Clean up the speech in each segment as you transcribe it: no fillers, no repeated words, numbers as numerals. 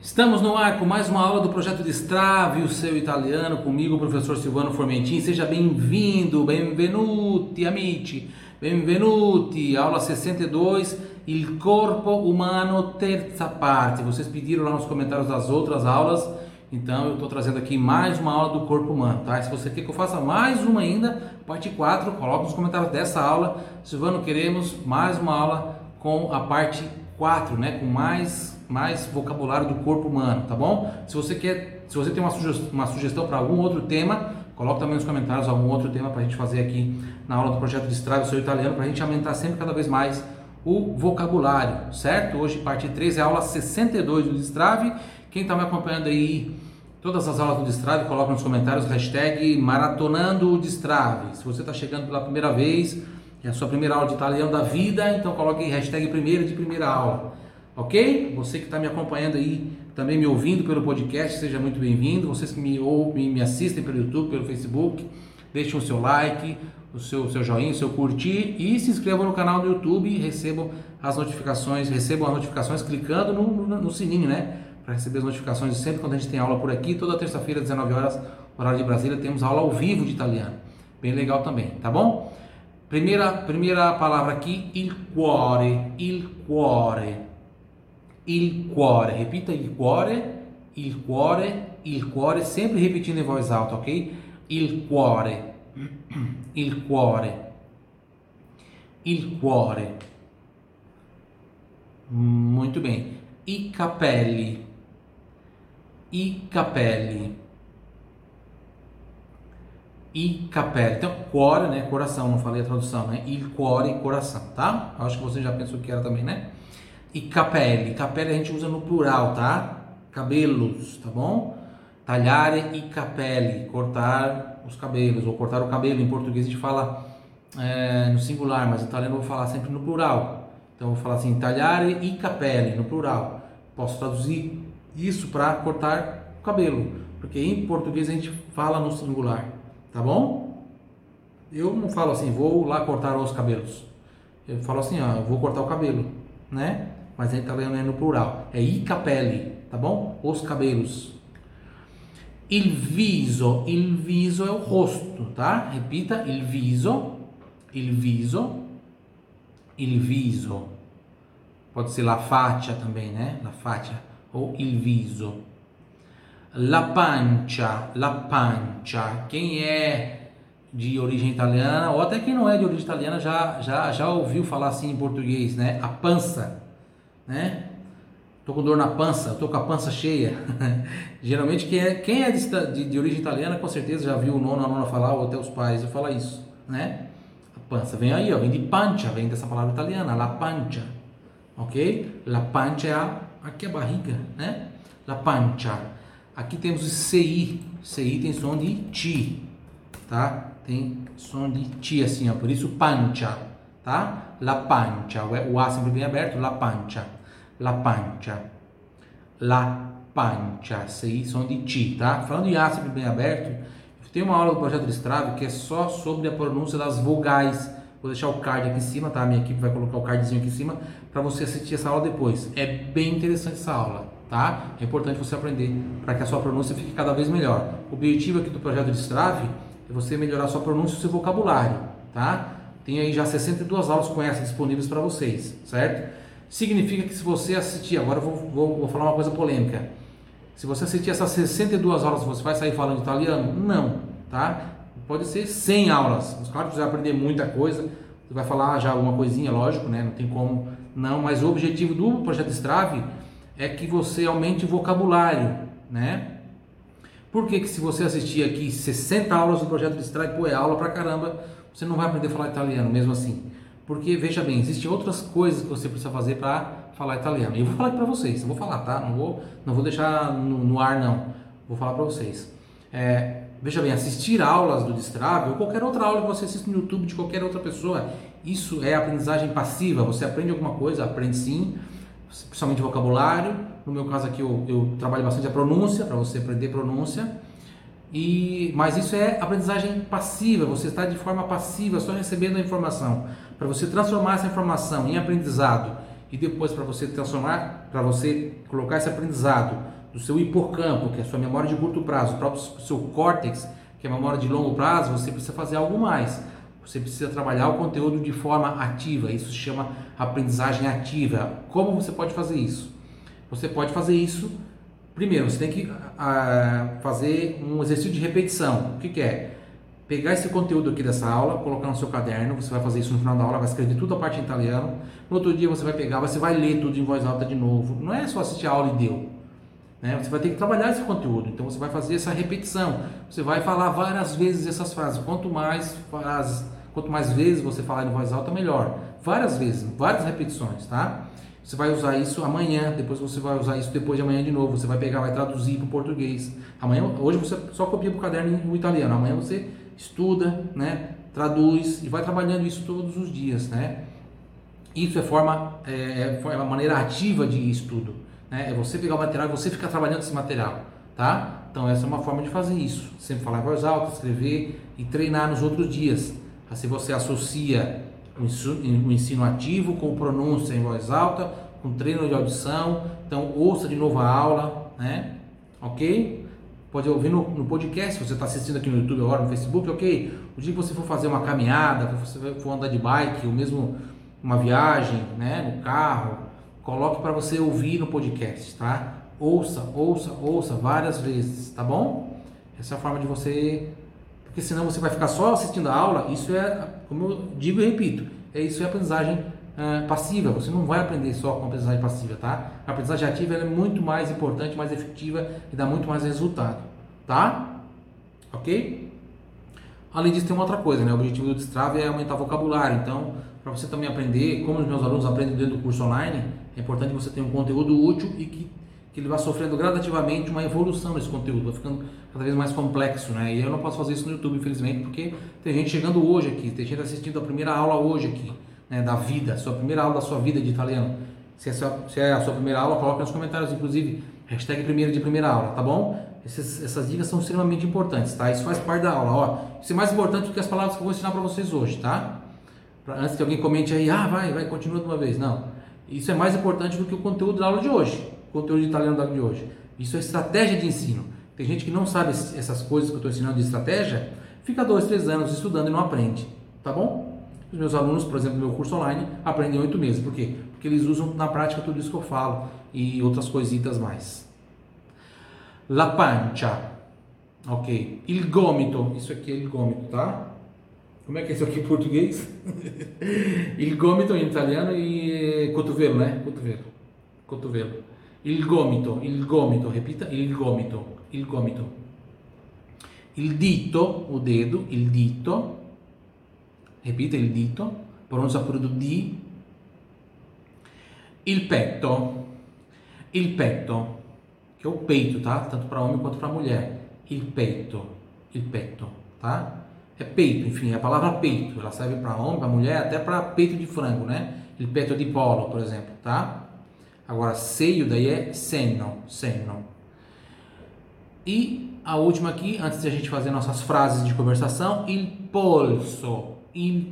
Estamos no ar com mais uma aula do Projeto Destrave, o seu italiano, comigo, o professor Silvano Formentin. Seja bem-vindo, benvenuti amici, benvenuti, aula 62, Il Corpo Umano, terza parte. Vocês pediram lá nos comentários das outras aulas, então eu estou trazendo aqui mais uma aula do Corpo Humano, tá? Se você quer que eu faça mais uma ainda, parte 4, coloca nos comentários dessa aula. Silvano, queremos mais uma aula com a parte 4, né? Com mais vocabulário do corpo humano, tá bom? Se você tem uma sugestão para algum outro tema, coloca também nos comentários algum outro tema para a gente fazer aqui na aula do Projeto Destrave, o seu italiano, para a gente aumentar sempre cada vez mais o vocabulário, certo? Hoje, parte 3, é a aula 62 do Destrave. Quem está me acompanhando aí, todas as aulas do Destrave, coloca nos comentários hashtag maratonando o Destrave. Se você está chegando pela primeira vez, é a sua primeira aula de italiano da vida, então coloque aí hashtag primeiro de primeira aula. Ok? Você que está me acompanhando aí, também me ouvindo pelo podcast, seja muito bem-vindo. Vocês que me ouvem, me assistem pelo YouTube, pelo Facebook, deixem o seu like, o seu joinha, o seu curtir e se inscrevam no canal do YouTube e recebam as notificações clicando no sininho, né? Para receber as notificações de sempre quando a gente tem aula por aqui. Toda terça-feira, 19 horas, horário de Brasília, temos aula ao vivo de italiano. Bem legal também, tá bom? Primeira palavra aqui, il cuore, il cuore. Il cuore, repita il cuore, il cuore, il cuore, sempre repetindo em voz alta, ok? Il cuore, il cuore, il cuore. Muito bem. I capelli, i capelli, i capelli. Então, cuore, né? Coração, não falei a tradução, né? Il cuore, coração, tá? Acho que você já pensou que era também, né? E capelli a gente usa no plural, tá? Cabelos, tá bom? Tagliare i capelli, cortar os cabelos, ou cortar o cabelo. Em português a gente fala no singular, mas em italiano eu vou falar sempre no plural. Então eu vou falar assim, tagliare i capelli, no plural. Posso traduzir isso para cortar o cabelo, porque em português a gente fala no singular, tá bom? Eu não falo assim, vou lá cortar os cabelos. Eu falo assim, ó, eu vou cortar o cabelo, né? Mas em italiano é no plural, é i capelli, tá bom? Os cabelos. Il viso é o rosto, tá? Repita, il viso, il viso, il viso. Pode ser la faccia também, né? La faccia ou il viso. La pancia, la pancia. Quem é de origem italiana, ou até quem não é de origem italiana, já ouviu falar assim em português, né? A pança, né? Tô com dor na pança, tô com a pança cheia. Geralmente quem é de origem italiana com certeza já viu o nono, a nona falar, ou até os pais falar isso, né? A pança vem aí, ó, vem de pancia, vem dessa palavra italiana, la pancia, ok? La pancia é aqui a barriga, né? La pancia. Aqui temos o ci, ci tem som de ti, tá? Tem som de ti assim, ó, por isso pancia, tá? La pancia, o a sempre bem aberto, la pancia. La pancia, la pancia, sei som de ti, tá? Falando de A sempre bem aberto, tem uma aula do Projeto Destrave que é só sobre a pronúncia das vogais. Vou deixar o card aqui em cima, tá? A minha equipe vai colocar o cardzinho aqui em cima para você assistir essa aula depois. É bem interessante essa aula, tá? É importante você aprender para que a sua pronúncia fique cada vez melhor. O objetivo aqui do Projeto Destrave é você melhorar a sua pronúncia e o seu vocabulário, tá? Tem aí já 62 aulas com essa disponíveis para vocês, certo? Significa que se você assistir, agora eu vou falar uma coisa polêmica, se você assistir essas 62 aulas, você vai sair falando italiano? Não, tá? Pode ser 100 aulas, mas claro que você vai aprender muita coisa, você vai falar já alguma coisinha, lógico, né? Não tem como não, mas o objetivo do Projeto Destrave é que você aumente o vocabulário, né? Por que se você assistir aqui 60 aulas do Projeto Destrave, pô, é aula pra caramba, você não vai aprender a falar italiano mesmo assim? Porque, veja bem, existem outras coisas que você precisa fazer para falar italiano. E eu vou falar aqui para vocês, eu vou falar, tá? Não vou deixar no ar, não. Vou falar para vocês. Veja bem, assistir aulas do Destrave ou qualquer outra aula que você assiste no YouTube de qualquer outra pessoa, isso é aprendizagem passiva. Você aprende alguma coisa, aprende sim, principalmente vocabulário. No meu caso aqui, eu trabalho bastante a pronúncia, para você aprender pronúncia. Mas isso é aprendizagem passiva, você está de forma passiva, só recebendo a informação. Para você transformar essa informação em aprendizado e depois para você transformar, para você colocar esse aprendizado do seu hipocampo, que é a sua memória de curto prazo, para o seu córtex, que é a memória de longo prazo, você precisa fazer algo mais. Você precisa trabalhar o conteúdo de forma ativa, isso se chama aprendizagem ativa. Como você pode fazer isso? Você pode fazer isso, primeiro, você tem que fazer um exercício de repetição. O que que é? Pegar esse conteúdo aqui dessa aula, colocar no seu caderno, você vai fazer isso no final da aula, vai escrever tudo a parte em italiano, no outro dia você vai pegar, você vai ler tudo em voz alta de novo, não é só assistir a aula e deu. Você vai ter que trabalhar esse conteúdo, então você vai fazer essa repetição, você vai falar várias vezes essas frases, quanto mais vezes você falar em voz alta, melhor, várias vezes, várias repetições, tá? Você vai usar isso amanhã, depois você vai usar isso depois de amanhã de novo, você vai pegar, vai traduzir para o português, amanhã, hoje você só copia para o caderno o italiano, amanhã você estuda, né? Traduz e vai trabalhando isso todos os dias, né? Isso é forma, é uma maneira ativa de estudo. É você pegar o material e você ficar trabalhando esse material, tá? Então essa é uma forma de fazer isso, sempre falar em voz alta, escrever e treinar nos outros dias. Assim você associa o ensino ativo com pronúncia em voz alta, com treino de audição, então ouça de novo a aula, né? Ok? Pode ouvir no podcast, você está assistindo aqui no YouTube agora, no Facebook, ok? O dia que você for fazer uma caminhada, que você for andar de bike, ou mesmo uma viagem, né? No carro, coloque para você ouvir no podcast, tá? Ouça várias vezes, tá bom? Essa é a forma de você... Porque senão você vai ficar só assistindo a aula, isso é, como eu digo e repito, isso é aprendizagem passiva, você não vai aprender só com aprendizagem passiva, tá? A aprendizagem ativa ela é muito mais importante, mais efetiva e dá muito mais resultado, tá? Ok? Além disso tem uma outra coisa, né? O objetivo do Destrave é aumentar o vocabulário, então para você também aprender, como os meus alunos aprendem dentro do curso online, é importante que você tenha um conteúdo útil e que ele vá sofrendo gradativamente uma evolução desse conteúdo, vai ficando cada vez mais complexo, né? E eu não posso fazer isso no YouTube, infelizmente, porque tem gente chegando hoje aqui, tem gente assistindo a primeira aula hoje aqui, né? Da vida, sua primeira aula da sua vida de italiano. Se é a sua primeira aula, coloque nos comentários, inclusive, hashtag primeiro de primeira aula, tá bom? Essas dicas são extremamente importantes, tá? Isso faz parte da aula, ó. Isso é mais importante do que as palavras que eu vou ensinar para vocês hoje, tá? Antes que alguém comente aí, continua de uma vez. Não, isso é mais importante do que o conteúdo da aula de hoje, o conteúdo de italiano da aula de hoje. Isso é estratégia de ensino. Tem gente que não sabe essas coisas que eu estou ensinando de estratégia, fica 2, 3 anos estudando e não aprende, tá bom? Os meus alunos, por exemplo, do meu curso online, aprendem 8 meses. Por quê? Porque eles usam na prática tudo isso que eu falo e outras coisitas mais. La pancia, ok. Il gomito, isso aqui é il gomito, tá? Como é que é isso aqui em português? Il gomito em italiano e cotovelo, né? Cotovelo. Il gomito, repita, il gomito. Il dito, o dedo, il dito, repita, il dito, pronuncia pure do di. Il petto, que é o peito, tá? Tanto para homem quanto para mulher. Il petto, tá? É peito, enfim, a palavra peito, ela serve para homem, para mulher, até para peito de frango, né? Il petto di pollo, por exemplo, tá? Agora, seio, daí é senno. E a última aqui, antes de a gente fazer nossas frases de conversação, il polso, que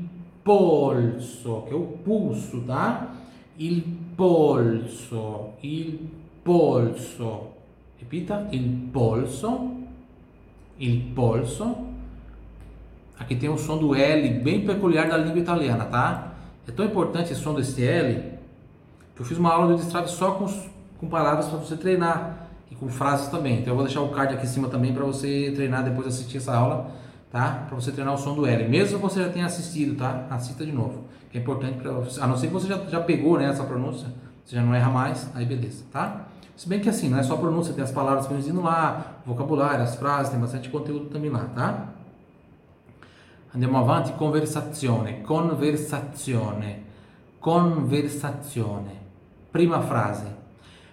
é o pulso, tá? Il polso, repita, il polso. Aqui tem o som do L, bem peculiar da língua italiana, tá? É tão importante esse som desse L, que eu fiz uma aula do Destrave só com palavras para você treinar, e com frases também. Então eu vou deixar o card aqui em cima também para você treinar depois de assistir essa aula, tá? Para você treinar o som do L, mesmo que você já tenha assistido, tá? Assista de novo, que é importante para você, a não ser que você já pegou, né, essa pronúncia, você já não erra mais, aí beleza, tá? Se bem que assim, não é só a pronúncia, tem as palavras que eu ensino lá, o vocabulário, as frases, tem bastante conteúdo também lá, tá? Andiamo avanti, conversazione. Prima frase.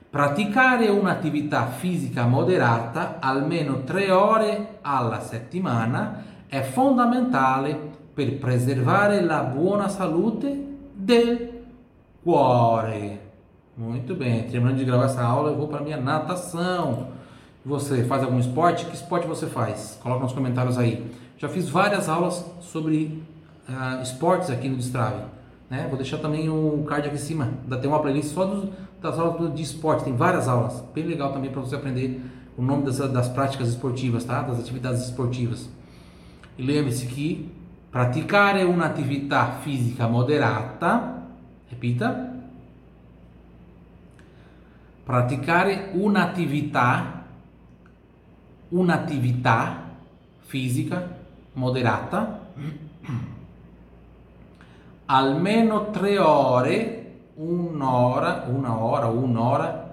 Praticare un'attività fisica moderata almeno 3 ore alla settimana è fondamentale per preservare la buona salute del cuore. Muito bem, terminando de gravar essa aula eu vou para minha natação. Você faz algum esporte? Que esporte você faz? Coloca nos comentários aí. Já fiz várias aulas sobre esportes aqui no Destrave, né? Vou deixar também o card aqui em cima, tem uma playlist só das aulas de esporte, tem várias aulas, bem legal também para você aprender o nome das práticas esportivas, tá? Das atividades esportivas. E lembre-se que praticare un'attività fisica moderata, ripeta, praticare un'attività fisica moderata almeno 3 ore, un'ora,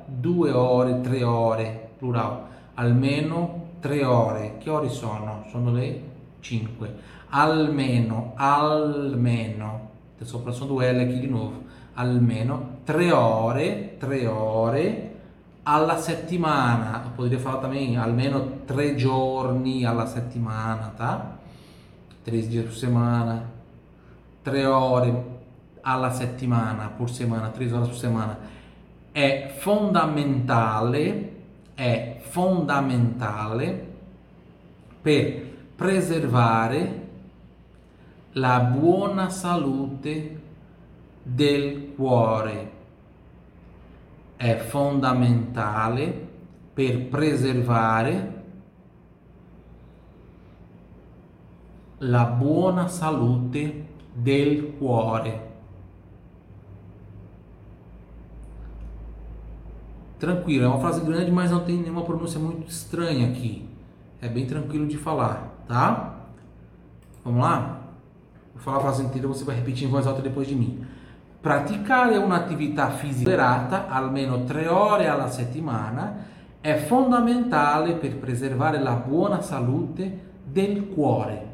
2 ore, 3 ore, plurale, almeno 3 ore. Che ore sono? Sono le 5. Almeno, sopra sono due L aqui di nuovo, almeno 3 ore alla settimana. Potrei fare também almeno 3 giorni alla settimana, tá? 3 dias por semana, 3 ore alla settimana, por semana, 3 horas por semana. È fondamentale per preservare la buona salute del cuore. È fondamentale per preservare la buona salute del cuore. Tranquilo, é uma frase grande, mas não tem nenhuma pronúncia muito estranha aqui. É bem tranquilo de falar, tá? Vamos lá? Vou falar a frase inteira, você vai repetir em voz alta depois de mim. Praticare un'attività fisica moderata almeno 3 ore alla settimana è fondamentale per preservare la buona salute del cuore.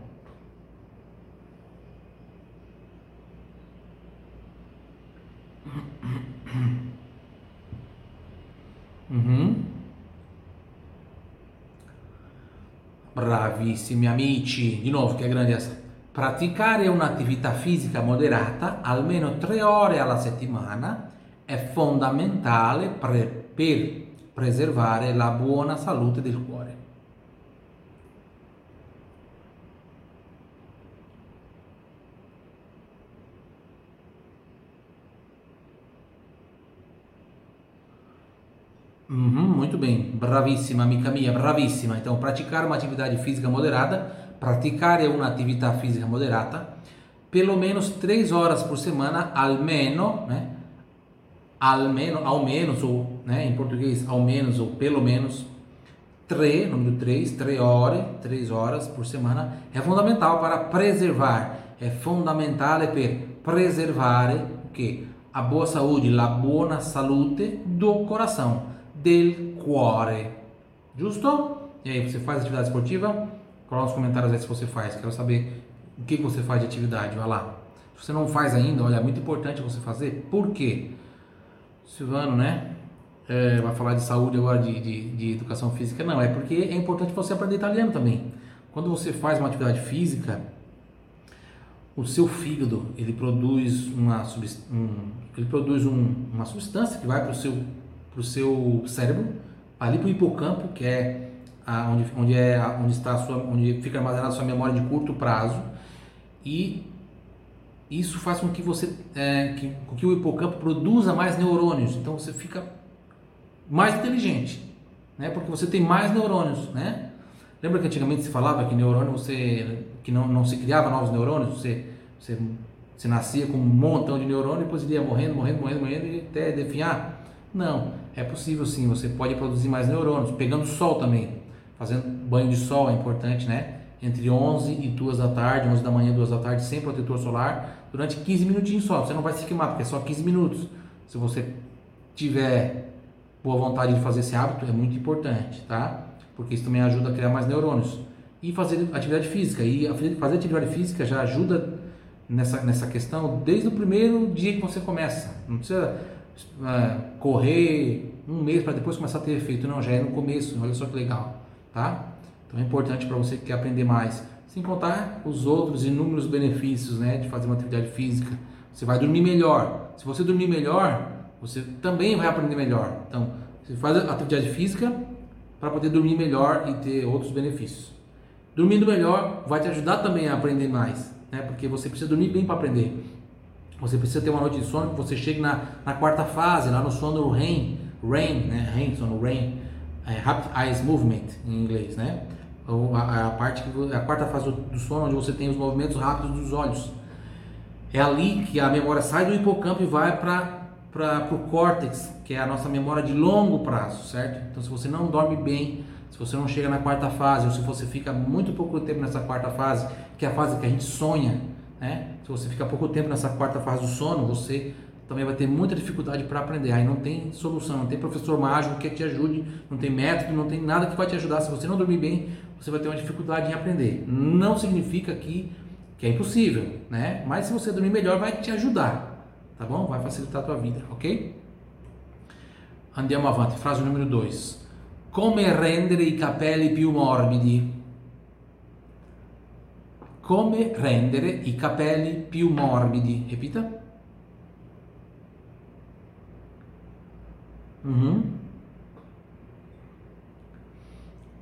Bravissimi amici, di nuovo, che grande essa. Praticare un'attività fisica moderata almeno 3 ore alla settimana è fondamentale per preservare la buona salute del cuore. Muito bem, bravissima amica mia, bravissima. Então, praticare un'attività fisica moderata, praticare un'attività fisica moderata pelo menos 3 horas por semana, almeno, né? Almeno, ao menos, ou, né, em português, ao menos ou pelo menos 3, número 3, 3 horas por semana é fundamental para preservar, é fundamental per preservare o que? A boa saúde, la buona salute do coração, del cuore. Justo? E aí, você faz atividade esportiva? Coloca nos comentários aí se você faz, quero saber o que você faz de atividade, vai lá. Se você não faz ainda, olha, é muito importante você fazer, por quê? Silvano, né? Vai falar de saúde agora, de educação física, não, é porque é importante você aprender italiano também. Quando você faz uma atividade física, o seu fígado, ele produz uma substância que vai para o seu cérebro, ali para o hipocampo, que é onde fica armazenada a sua memória de curto prazo, e isso faz com que o hipocampo produza mais neurônios, então você fica mais inteligente, né? Porque você tem mais neurônios, né? Lembra que antigamente se falava que neurônio não se criava novos neurônios, você nascia com um montão de neurônio e depois iria morrendo e até definhar? Não, é possível sim, você pode produzir mais neurônios, pegando sol também. Fazendo banho de sol é importante, né? Entre 11 e 2 da tarde, 11 da manhã e 2 da tarde, sem protetor solar, durante 15 minutinhos só. Você não vai se queimar, porque é só 15 minutos. Se você tiver boa vontade de fazer esse hábito, é muito importante, tá? Porque isso também ajuda a criar mais neurônios. E fazer atividade física. E fazer atividade física já ajuda nessa questão desde o primeiro dia que você começa. Não precisa correr um mês para depois começar a ter efeito. Não, já é no começo. Olha só que legal. Tá? Então é importante para você que quer aprender mais, sem contar os outros inúmeros benefícios, né, de fazer uma atividade física. Você vai dormir melhor, se você dormir melhor, você também vai aprender melhor. Então, você faz atividade física para poder dormir melhor e ter outros benefícios. Dormindo melhor vai te ajudar também a aprender mais, né, porque você precisa dormir bem para aprender. Você precisa ter uma noite de sono, que você chegue na quarta fase, lá no sono REM, né? REM, Rapid Eye Movement em inglês, né? A quarta fase do sono, onde você tem os movimentos rápidos dos olhos. É ali que a memória sai do hipocampo e vai para o córtex, que é a nossa memória de longo prazo, certo? Então, se você não dorme bem, se você não chega na quarta fase, ou se você fica muito pouco tempo nessa quarta fase, que é a fase que a gente sonha, né? Se você fica pouco tempo nessa quarta fase do sono, você também vai ter muita dificuldade para aprender. Aí não tem solução, não tem professor mágico que te ajude, não tem método, não tem nada que vai te ajudar. Se você não dormir bem, você vai ter uma dificuldade em aprender. Não significa que é impossível, né? Mas se você dormir melhor, vai te ajudar, tá bom? Vai facilitar a tua vida, ok? Andiamo avanti, frase número 2. Come rendere i capelli più morbidi? Come rendere i capelli più morbidi? Ripeta.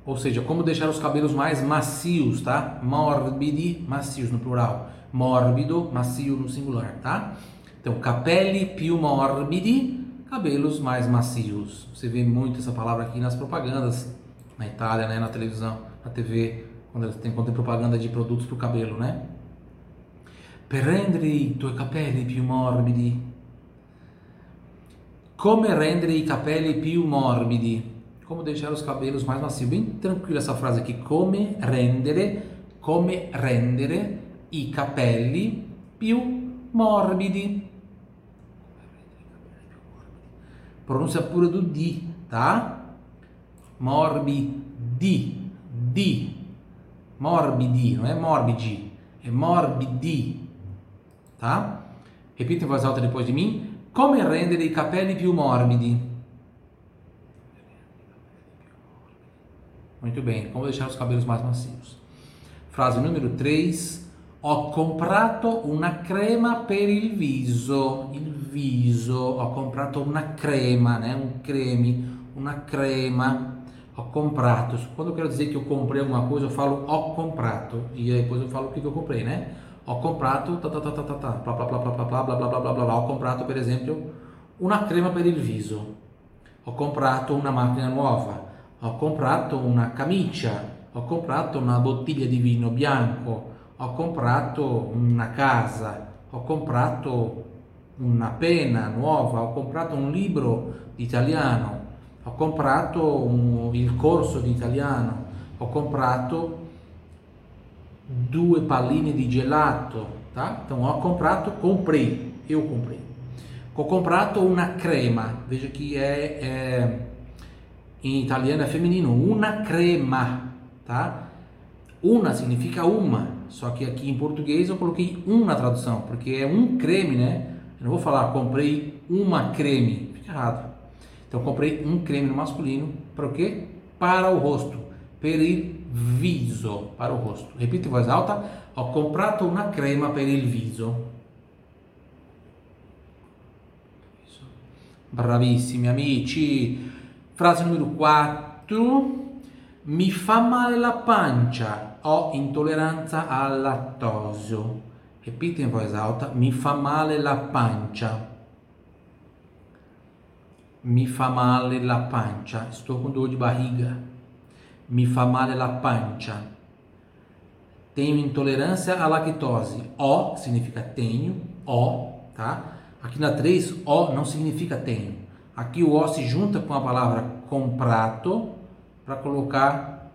Ou seja, como deixar os cabelos mais macios, tá? Morbidi, macios no plural. Mórbido, macio no singular, tá? Então, capelli più morbidi, cabelos mais macios. Você vê muito essa palavra aqui nas propagandas, na Itália, né? Na televisão, na TV, quando tem propaganda de produtos pro cabelo, né? Per rendere i tuoi capelli più morbidi. Come rendere i capelli più morbidi? Como deixar os cabelos mais macios. Bem tranquila essa frase aqui. Come rendere i capelli più morbidi. Pronúncia pura do D, tá? Morbidi. D. Morbidi, não é morbidi. É morbidi. Tá? Repita em voz alta depois de mim. Come rendere i capelli più morbidi? Muito bem, como deixar os cabelos mais macios. Frase número 3. Ho comprato una crema per il viso. Il viso. Ho comprato una crema, né? Um creme. Una crema. Ho comprato. Quando eu quero dizer que eu comprei alguma coisa, eu falo ho comprato. E aí depois eu falo o que eu comprei, né? Ho comprato. Ho comprato, per esempio, una crema per il viso. Ho comprato una macchina nuova. Ho comprato una camicia, ho comprato una bottiglia di vino bianco, ho comprato una casa, ho comprato una penna nuova, ho comprato un libro di italiano, ho comprato il corso di italiano, ho comprato 2 palline di gelato, tá? Então ho comprato, comprei. Ho comprato una crema, veja que é em italiano é feminino, una crema, tá? Una significa uma, só que aqui em português eu coloquei um na tradução, porque é um creme, né? Eu não vou falar comprei uma creme, fica errado. Então comprei um creme no masculino, para o quê? Para o rosto, per il viso, para o rosto. Repito em voz alta, ho comprato una crema per il viso. Bravissimi amici! Frase número 4, mi fa male la pancia, ho intolleranza al lattosio. Repita em voz alta, mi fa male la pancia. Mi fa male la pancia, estou com dor de barriga. Mi fa male la pancia. Tenho intolerância à lactose. O significa tenho, o, tá? Aqui na 3, o não significa tenho. Aqui o O se junta com a palavra comprato para colocar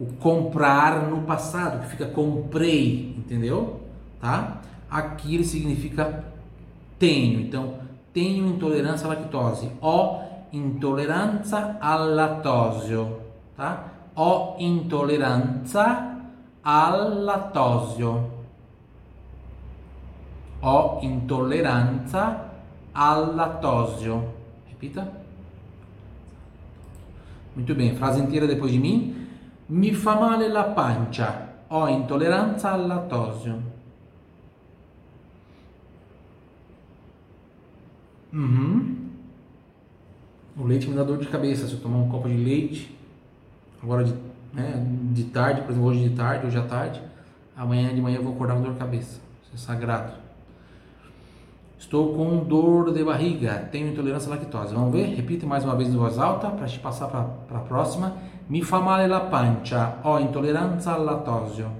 o comprar no passado, que fica comprei, entendeu? Tá? Aqui ele significa tenho, então tenho intolerância à lactose. Ho intolleranza al lattosio, tá? Ho intolleranza al lattosio. Ho intolleranza al lattosio. Repita. Muito bem, frase inteira depois de mim. Mi fa male la pancia, ho intolleranza al lattosio. O leite me dá dor de cabeça. Se eu tomar um copo de leite agora de tarde, por exemplo, hoje de tarde, hoje à tarde, amanhã de manhã eu vou acordar com dor de cabeça. Isso é sagrado. Estou com dor de barriga, tenho intolerância à lactose. Vamos ver? Repita mais uma vez em voz alta para a gente passar para a próxima. Mi fa male la pancia, ho intoleranza al lattosio.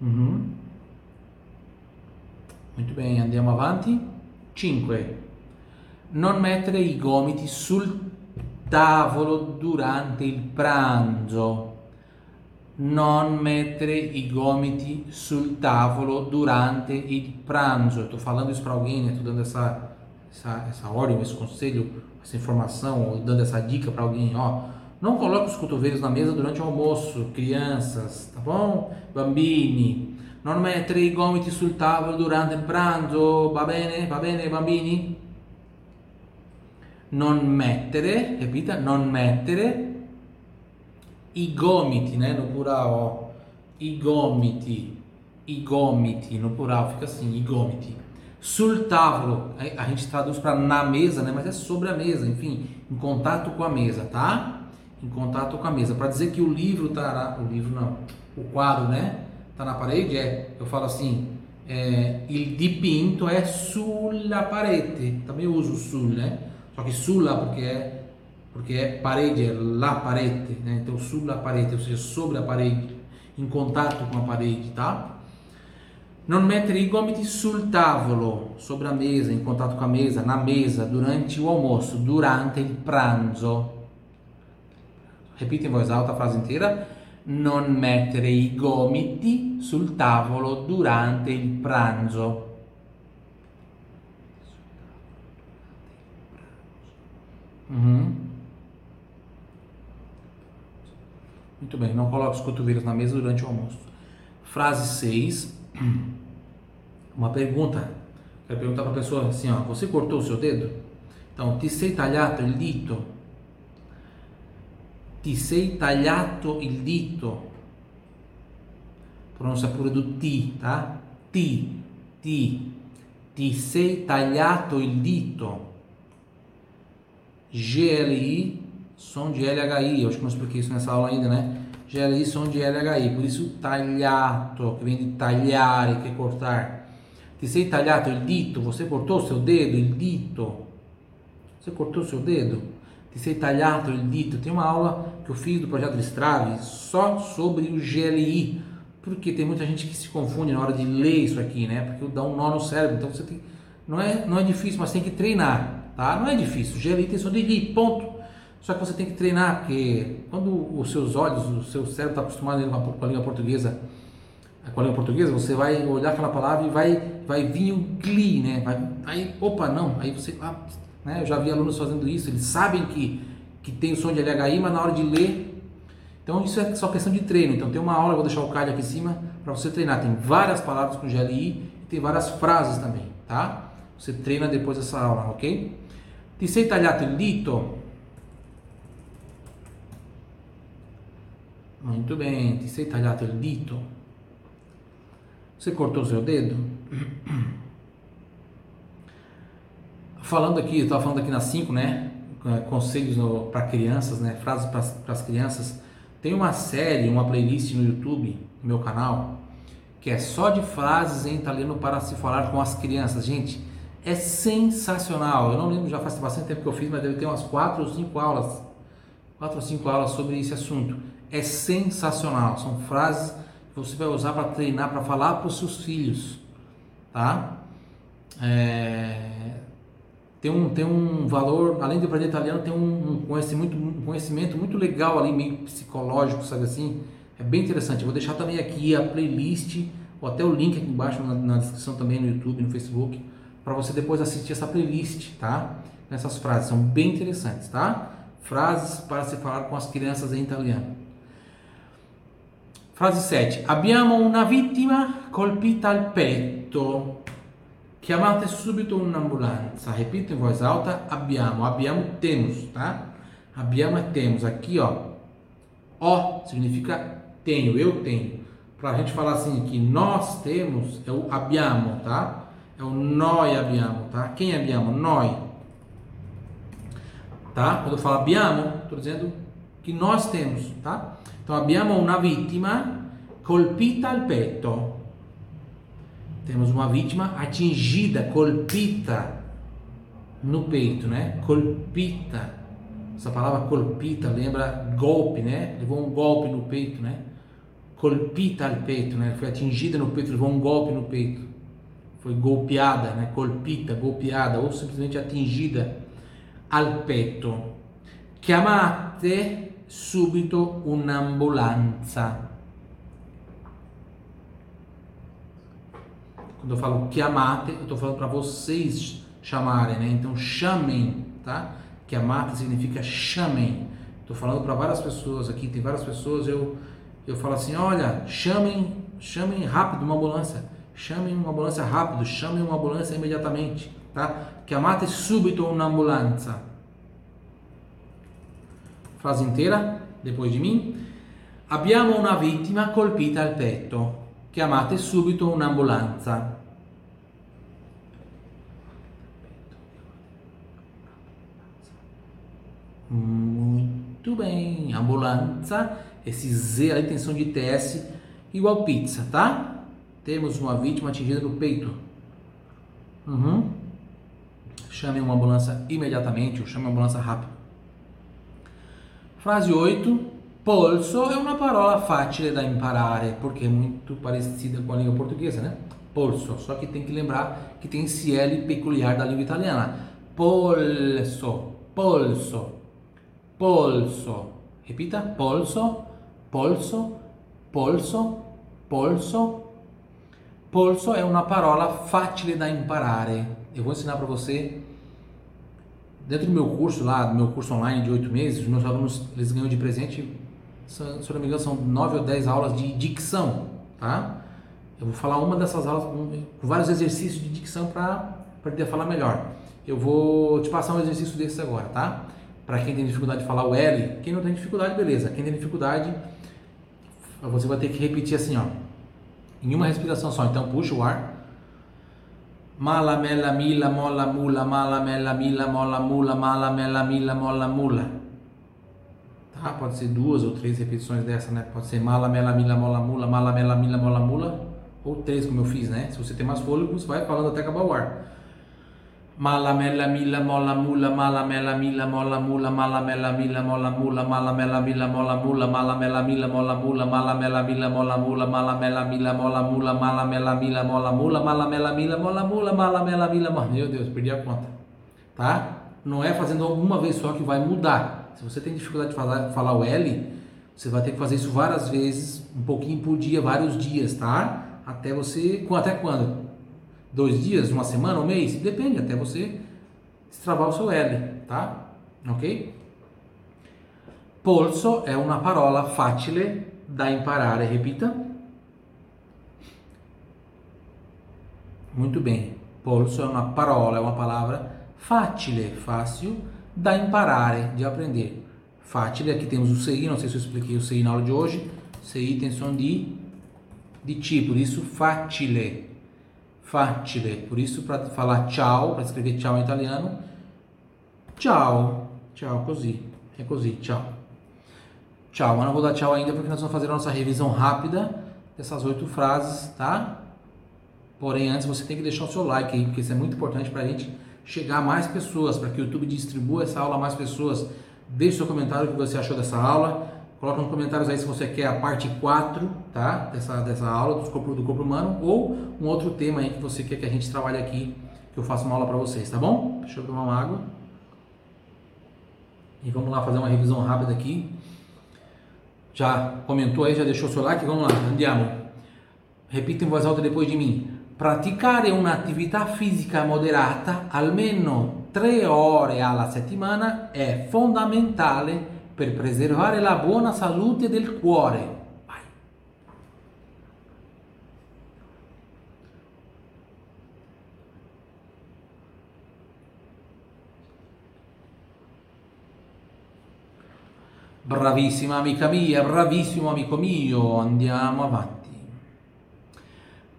Muito bem, andiamo avanti. 5. Non mettere i gomiti sul tavolo durante il pranzo. Non mettere i gomiti sul tavolo durante il pranzo. Eu estou falando isso para alguém, né? Estou dando essa ordem, esse conselho, essa informação, ou dando essa dica para alguém. Ó, não coloque os cotovelos na mesa durante o almoço, crianças, tá bom? Bambini. Non mettere i gomiti sul tavolo durante il pranzo. Va bene, bambini? Non mettere, repita, non mettere i gomiti, né, no plural, ó, i gomiti, no plural fica assim, i gomiti, sul tavolo, a gente traduz para na mesa, né, mas é sobre a mesa, enfim, em contato com a mesa, tá? Em contato com a mesa, para dizer que o livro tá, o quadro, né, tá na parede, eu falo assim, il dipinto è sulla parete, também eu uso sul, né, só que sulla porque é parede, é la parete, né? Então sulla parete, ou seja, sobre a parede, em contato com a parede, tá? Non mettere i gomiti sul tavolo, sobre a mesa, em contato com a mesa, na mesa, durante o almoço, durante il pranzo. Repita em voz alta a frase inteira. Non mettere i gomiti sul tavolo durante il pranzo. Muito bem, não coloque os cotovelos na mesa durante o almoço. Frase 6. Uma pergunta. Quero perguntar para a pessoa assim, ó. Você cortou o seu dedo? Então, ti sei tagliato il dito? Ti sei tagliato il dito? Pronuncia pure do ti, tá? Ti, ti. Ti sei tagliato il dito? GLI, som de LHI, eu acho que não expliquei isso nessa aula ainda, né? GLI, som de LHI, por isso tagliato, que vem de tagliare, que é cortar. Ti sei tagliato il dito, você cortou o seu dedo, il dito. Você cortou o seu dedo? Ti sei tagliato il dito. Tem uma aula que eu fiz do Projeto Destrave só sobre o GLI, porque tem muita gente que se confunde na hora de ler isso aqui, né? Porque dá um nó no cérebro, então você tem... Não é difícil, mas tem que treinar, tá? Não é difícil, GLI tem som de LI, ponto. Só que você tem que treinar, porque quando os seus olhos, o seu cérebro está acostumado com a língua portuguesa, você vai olhar aquela palavra e vai vir o GLI, né? Aí, opa, não, aí você, né? Eu já vi alunos fazendo isso, eles sabem que tem o som de LHI, mas na hora de ler, então isso é só questão de treino. Então tem uma aula, eu vou deixar o card aqui em cima, para você treinar, tem várias palavras com GLI, e tem várias frases também, tá? Você treina depois dessa aula, ok? Ti sei tagliato il dito? Muito bem, ti sei tagliato il dito? Você cortou o seu dedo? Eu estava falando aqui na 5, né? Conselhos para crianças, né? Frases para as crianças. Tem uma série, uma playlist no YouTube, no meu canal, que é só de frases em italiano para se falar com as crianças. Gente, é sensacional. Eu não lembro, já faz bastante tempo que eu fiz, mas deve ter umas 4 ou 5 aulas sobre esse assunto. É sensacional, são frases que você vai usar para treinar, para falar para os seus filhos, tá? Tem um valor, além de aprender italiano, tem um conhecimento muito legal ali, meio psicológico, sabe assim? É bem interessante. Eu vou deixar também aqui a playlist, ou até o link aqui embaixo na descrição também, no YouTube, no Facebook, para você depois assistir essa playlist, tá? Essas frases são bem interessantes, tá? Frases para se falar com as crianças em italiano. Frase 7. Abbiamo una vittima colpita al petto. Chiamate subito un'ambulanza. Repito em voz alta. Abbiamo, temos, tá? Abbiamo é temos. Aqui, ó. Ó significa tenho, eu tenho. Pra gente falar assim que nós temos, é o abbiamo, tá? É o noi abbiamo, tá? Quem abbiamo? Noi. Tá? Quando eu falo abbiamo, estou dizendo que nós temos, tá? Então, abbiamo una vittima colpita al petto. Temos uma vítima atingida, colpita no peito, né? Colpita. Essa palavra colpita lembra golpe, né? Levou um golpe no peito, né? Colpita al peito, né? Foi atingida no peito, levou um golpe no peito. Foi golpeada, né? Colpita, golpeada ou simplesmente atingida al petto. Chiamate subito un'ambulanza. Quando eu falo chiamate, eu estou falando para vocês chamarem, né? Então chamem, tá? Chiamate significa chamem. Estou falando para várias pessoas aqui, tem várias pessoas, eu falo assim, olha, chamem rápido uma ambulância. Chamem uma ambulância rápido, chamem uma ambulância imediatamente, tá? Chiamate subito un'ambulanza. Frase intera, depois de mim. Abbiamo una vittima colpita al petto. Chiamate subito un'ambulanza. Muito bem, ambulanza. Esse Z, a tensão de TS, igual pizza, tá? Temos uma vítima atingida no peito. Chame uma ambulância imediatamente ou chame uma ambulância rápido. Frase 8. Polso è una parola facile da imparare, porque é muito parecida com a língua portuguesa, né? Polso, só que tem que lembrar que tem esse L peculiar da língua italiana. Polso, polso, polso. Repita, polso, polso, polso, polso. Polso é uma parola facile da imparare. Eu vou ensinar para você. Dentro do meu curso lá, do meu curso online de 8 meses, os meus alunos, eles ganham de presente, se eu não me engano, são 9 ou 10 aulas de dicção, tá? Eu vou falar uma dessas aulas com vários exercícios de dicção para aprender a falar melhor. Eu vou te passar um exercício desse agora, tá? Para quem tem dificuldade de falar o L, quem não tem dificuldade, beleza. Quem tem dificuldade, você vai ter que repetir assim, ó. Em uma respiração só, então puxa o ar. Mala, mela, mila, mola, mula, mala, mela, mila, mola, mula, mala, mela, mila, mola, mula. Tá? Pode ser 2 ou 3 repetições dessa, né? Pode ser mala, mela, mila, mola, mula, mala, mela, mila, mola, mula. Ou 3, como eu fiz, né? Se você tem mais fôlegos, vai falando até acabar o ar. Mala, mela, mila, mola, mula, mala, mela, mila, mola, mula, mala, mela, mila, mola, mula, mala, mela, mila, mola, mula, mala, mela, mila, mola, mula, mala, mela, mila, mola, mula, mala, mela, mila, mola, mula, mala, mela, mila, mola, mula, mala, mela, mila, mola, mula, mala, mela, mila, mola. Meu Deus, perdi a conta, tá? Não é fazendo uma vez só que vai mudar. Se você tem dificuldade de falar o L, você vai ter que fazer isso várias vezes, um pouquinho por dia, vários dias, tá? Até você... Até quando? 2 dias, uma semana, um mês, depende, até você destravar o seu L, tá? Ok? Polso è una parola facile da imparare, repita. Muito bem. Polso è una parola, è uma palavra facile, fácil, da imparare, de aprender. Facile, aqui temos o CI, não sei se eu expliquei o CI na aula de hoje. CI, tensão de T, por isso facile. Facile, por isso para falar tchau, para escrever tchau em italiano, tchau, tchau, così, é così, tchau. Tchau, mas não vou dar tchau ainda porque nós vamos fazer a nossa revisão rápida dessas 8 frases, tá? Porém, antes você tem que deixar o seu like aí, porque isso é muito importante para a gente chegar a mais pessoas, para que o YouTube distribua essa aula a mais pessoas. Deixe seu comentário o que você achou dessa aula, coloca nos comentários aí se você quer a parte 4, tá? Dessa aula do corpo humano, ou um outro tema aí que você quer que a gente trabalhe aqui, que eu faça uma aula para vocês, tá bom? Deixa eu tomar uma água. E vamos lá fazer uma revisão rápida aqui. Já comentou aí, já deixou o seu like? Vamos lá, andiamo. Repita em voz alta depois de mim. Praticare un'attività fisica moderata almeno 3 ore alla settimana è fondamentale per preservare la buona salute del cuore. Vai. Bravissima amica mia, bravissimo amico mio, andiamo avanti.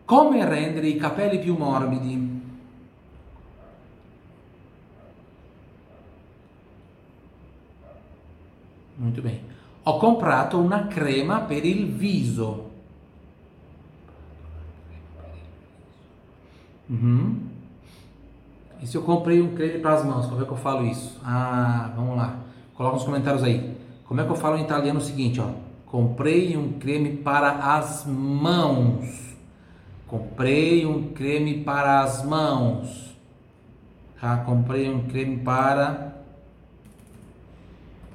Come rendere i capelli più morbidi? Molto bene. Ho comprato una crema per il viso. Uhum. E se eu comprei um creme para as mãos, como é que eu falo isso? Ah, vamos lá. Coloca nos comentários aí. Como é que eu falo em italiano o seguinte, ó. Comprei um creme para as mãos. Comprei um creme para as mãos. Tá? Comprei um creme para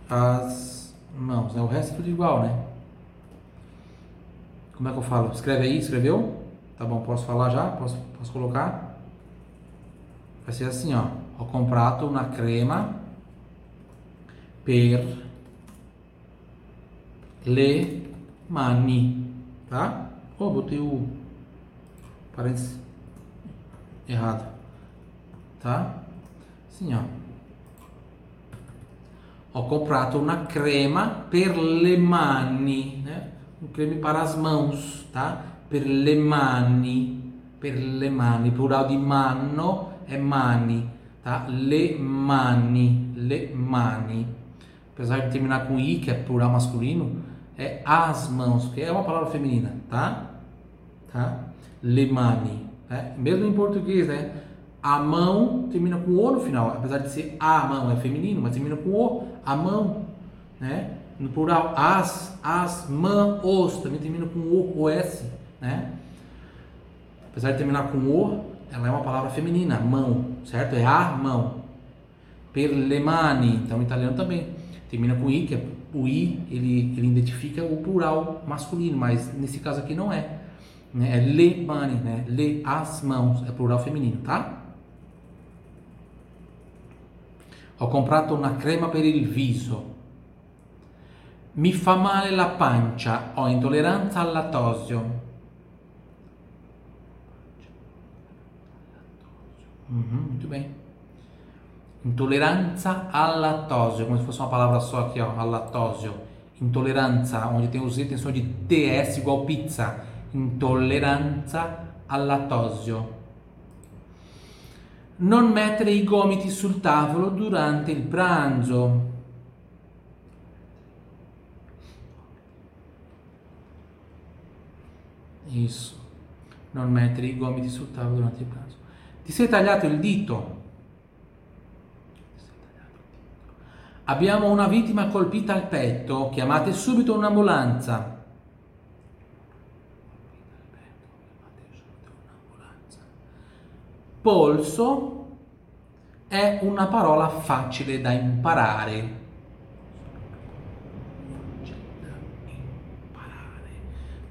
as mãos. O resto é tudo igual, né? Como é que eu falo? Escreve aí, escreveu? Tá bom, posso falar já? Posso colocar? Vai ser assim, ó. Ho comprato una crema per le mani, tá? Oh, botei o parênteses errado, tá? Assim, ó. Ho comprato una crema per le mani, né? Um creme para as mãos, tá? Per le mani, plural di mano è mani, tá? Le mani, apesar de terminar com i, que é plural masculino, é as mãos, que é uma palavra feminina, tá? Tá? Le mani, né? Mesmo em português, né? A mão termina com o no final, apesar de ser a mão, é feminino, mas termina com o, a mão, né? No plural, as, mãos, também termina com o s, né? Apesar de terminar com o, ela é uma palavra feminina, mão, certo? É a mão. Per le mani, então, em italiano também. Termina com i, que é, o i, ele identifica o plural masculino, mas nesse caso aqui não é. Né? É le mani, né? Le, as mãos, é plural feminino, tá? Ho comprato una crema per il viso. Mi fa male la pancia, ho intolleranza al lattosio. Muito bem. Intoleranza al lattosio, como se fosse uma palavra só aqui, ó, al lattosio. Intoleranza, onde tem o Z, tem som de TS igual pizza. Intoleranza al lattosio. Non mettere i gomiti sul tavolo durante il pranzo. Isso, non mettere i gomiti sul tavolo durante il pranzo. Ti sei tagliato il dito. Abbiamo una vittima colpita al petto, chiamate subito un'ambulanza. Polso è una parola facile da imparare.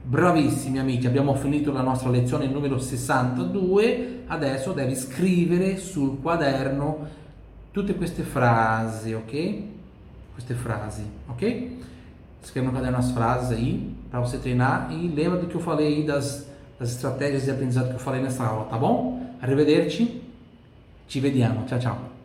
Bravissimi amici, abbiamo finito la nostra lezione numero 62, adesso devi scrivere sul quaderno tutte queste frasi, ok? Queste frasi, ok? Escreve no caderno as frases aí, para você treinar e lembra do que eu falei aí das estratégias de aprendizado que eu falei nessa aula, tá bom? Arrivederci, ci vediamo, ciao ciao!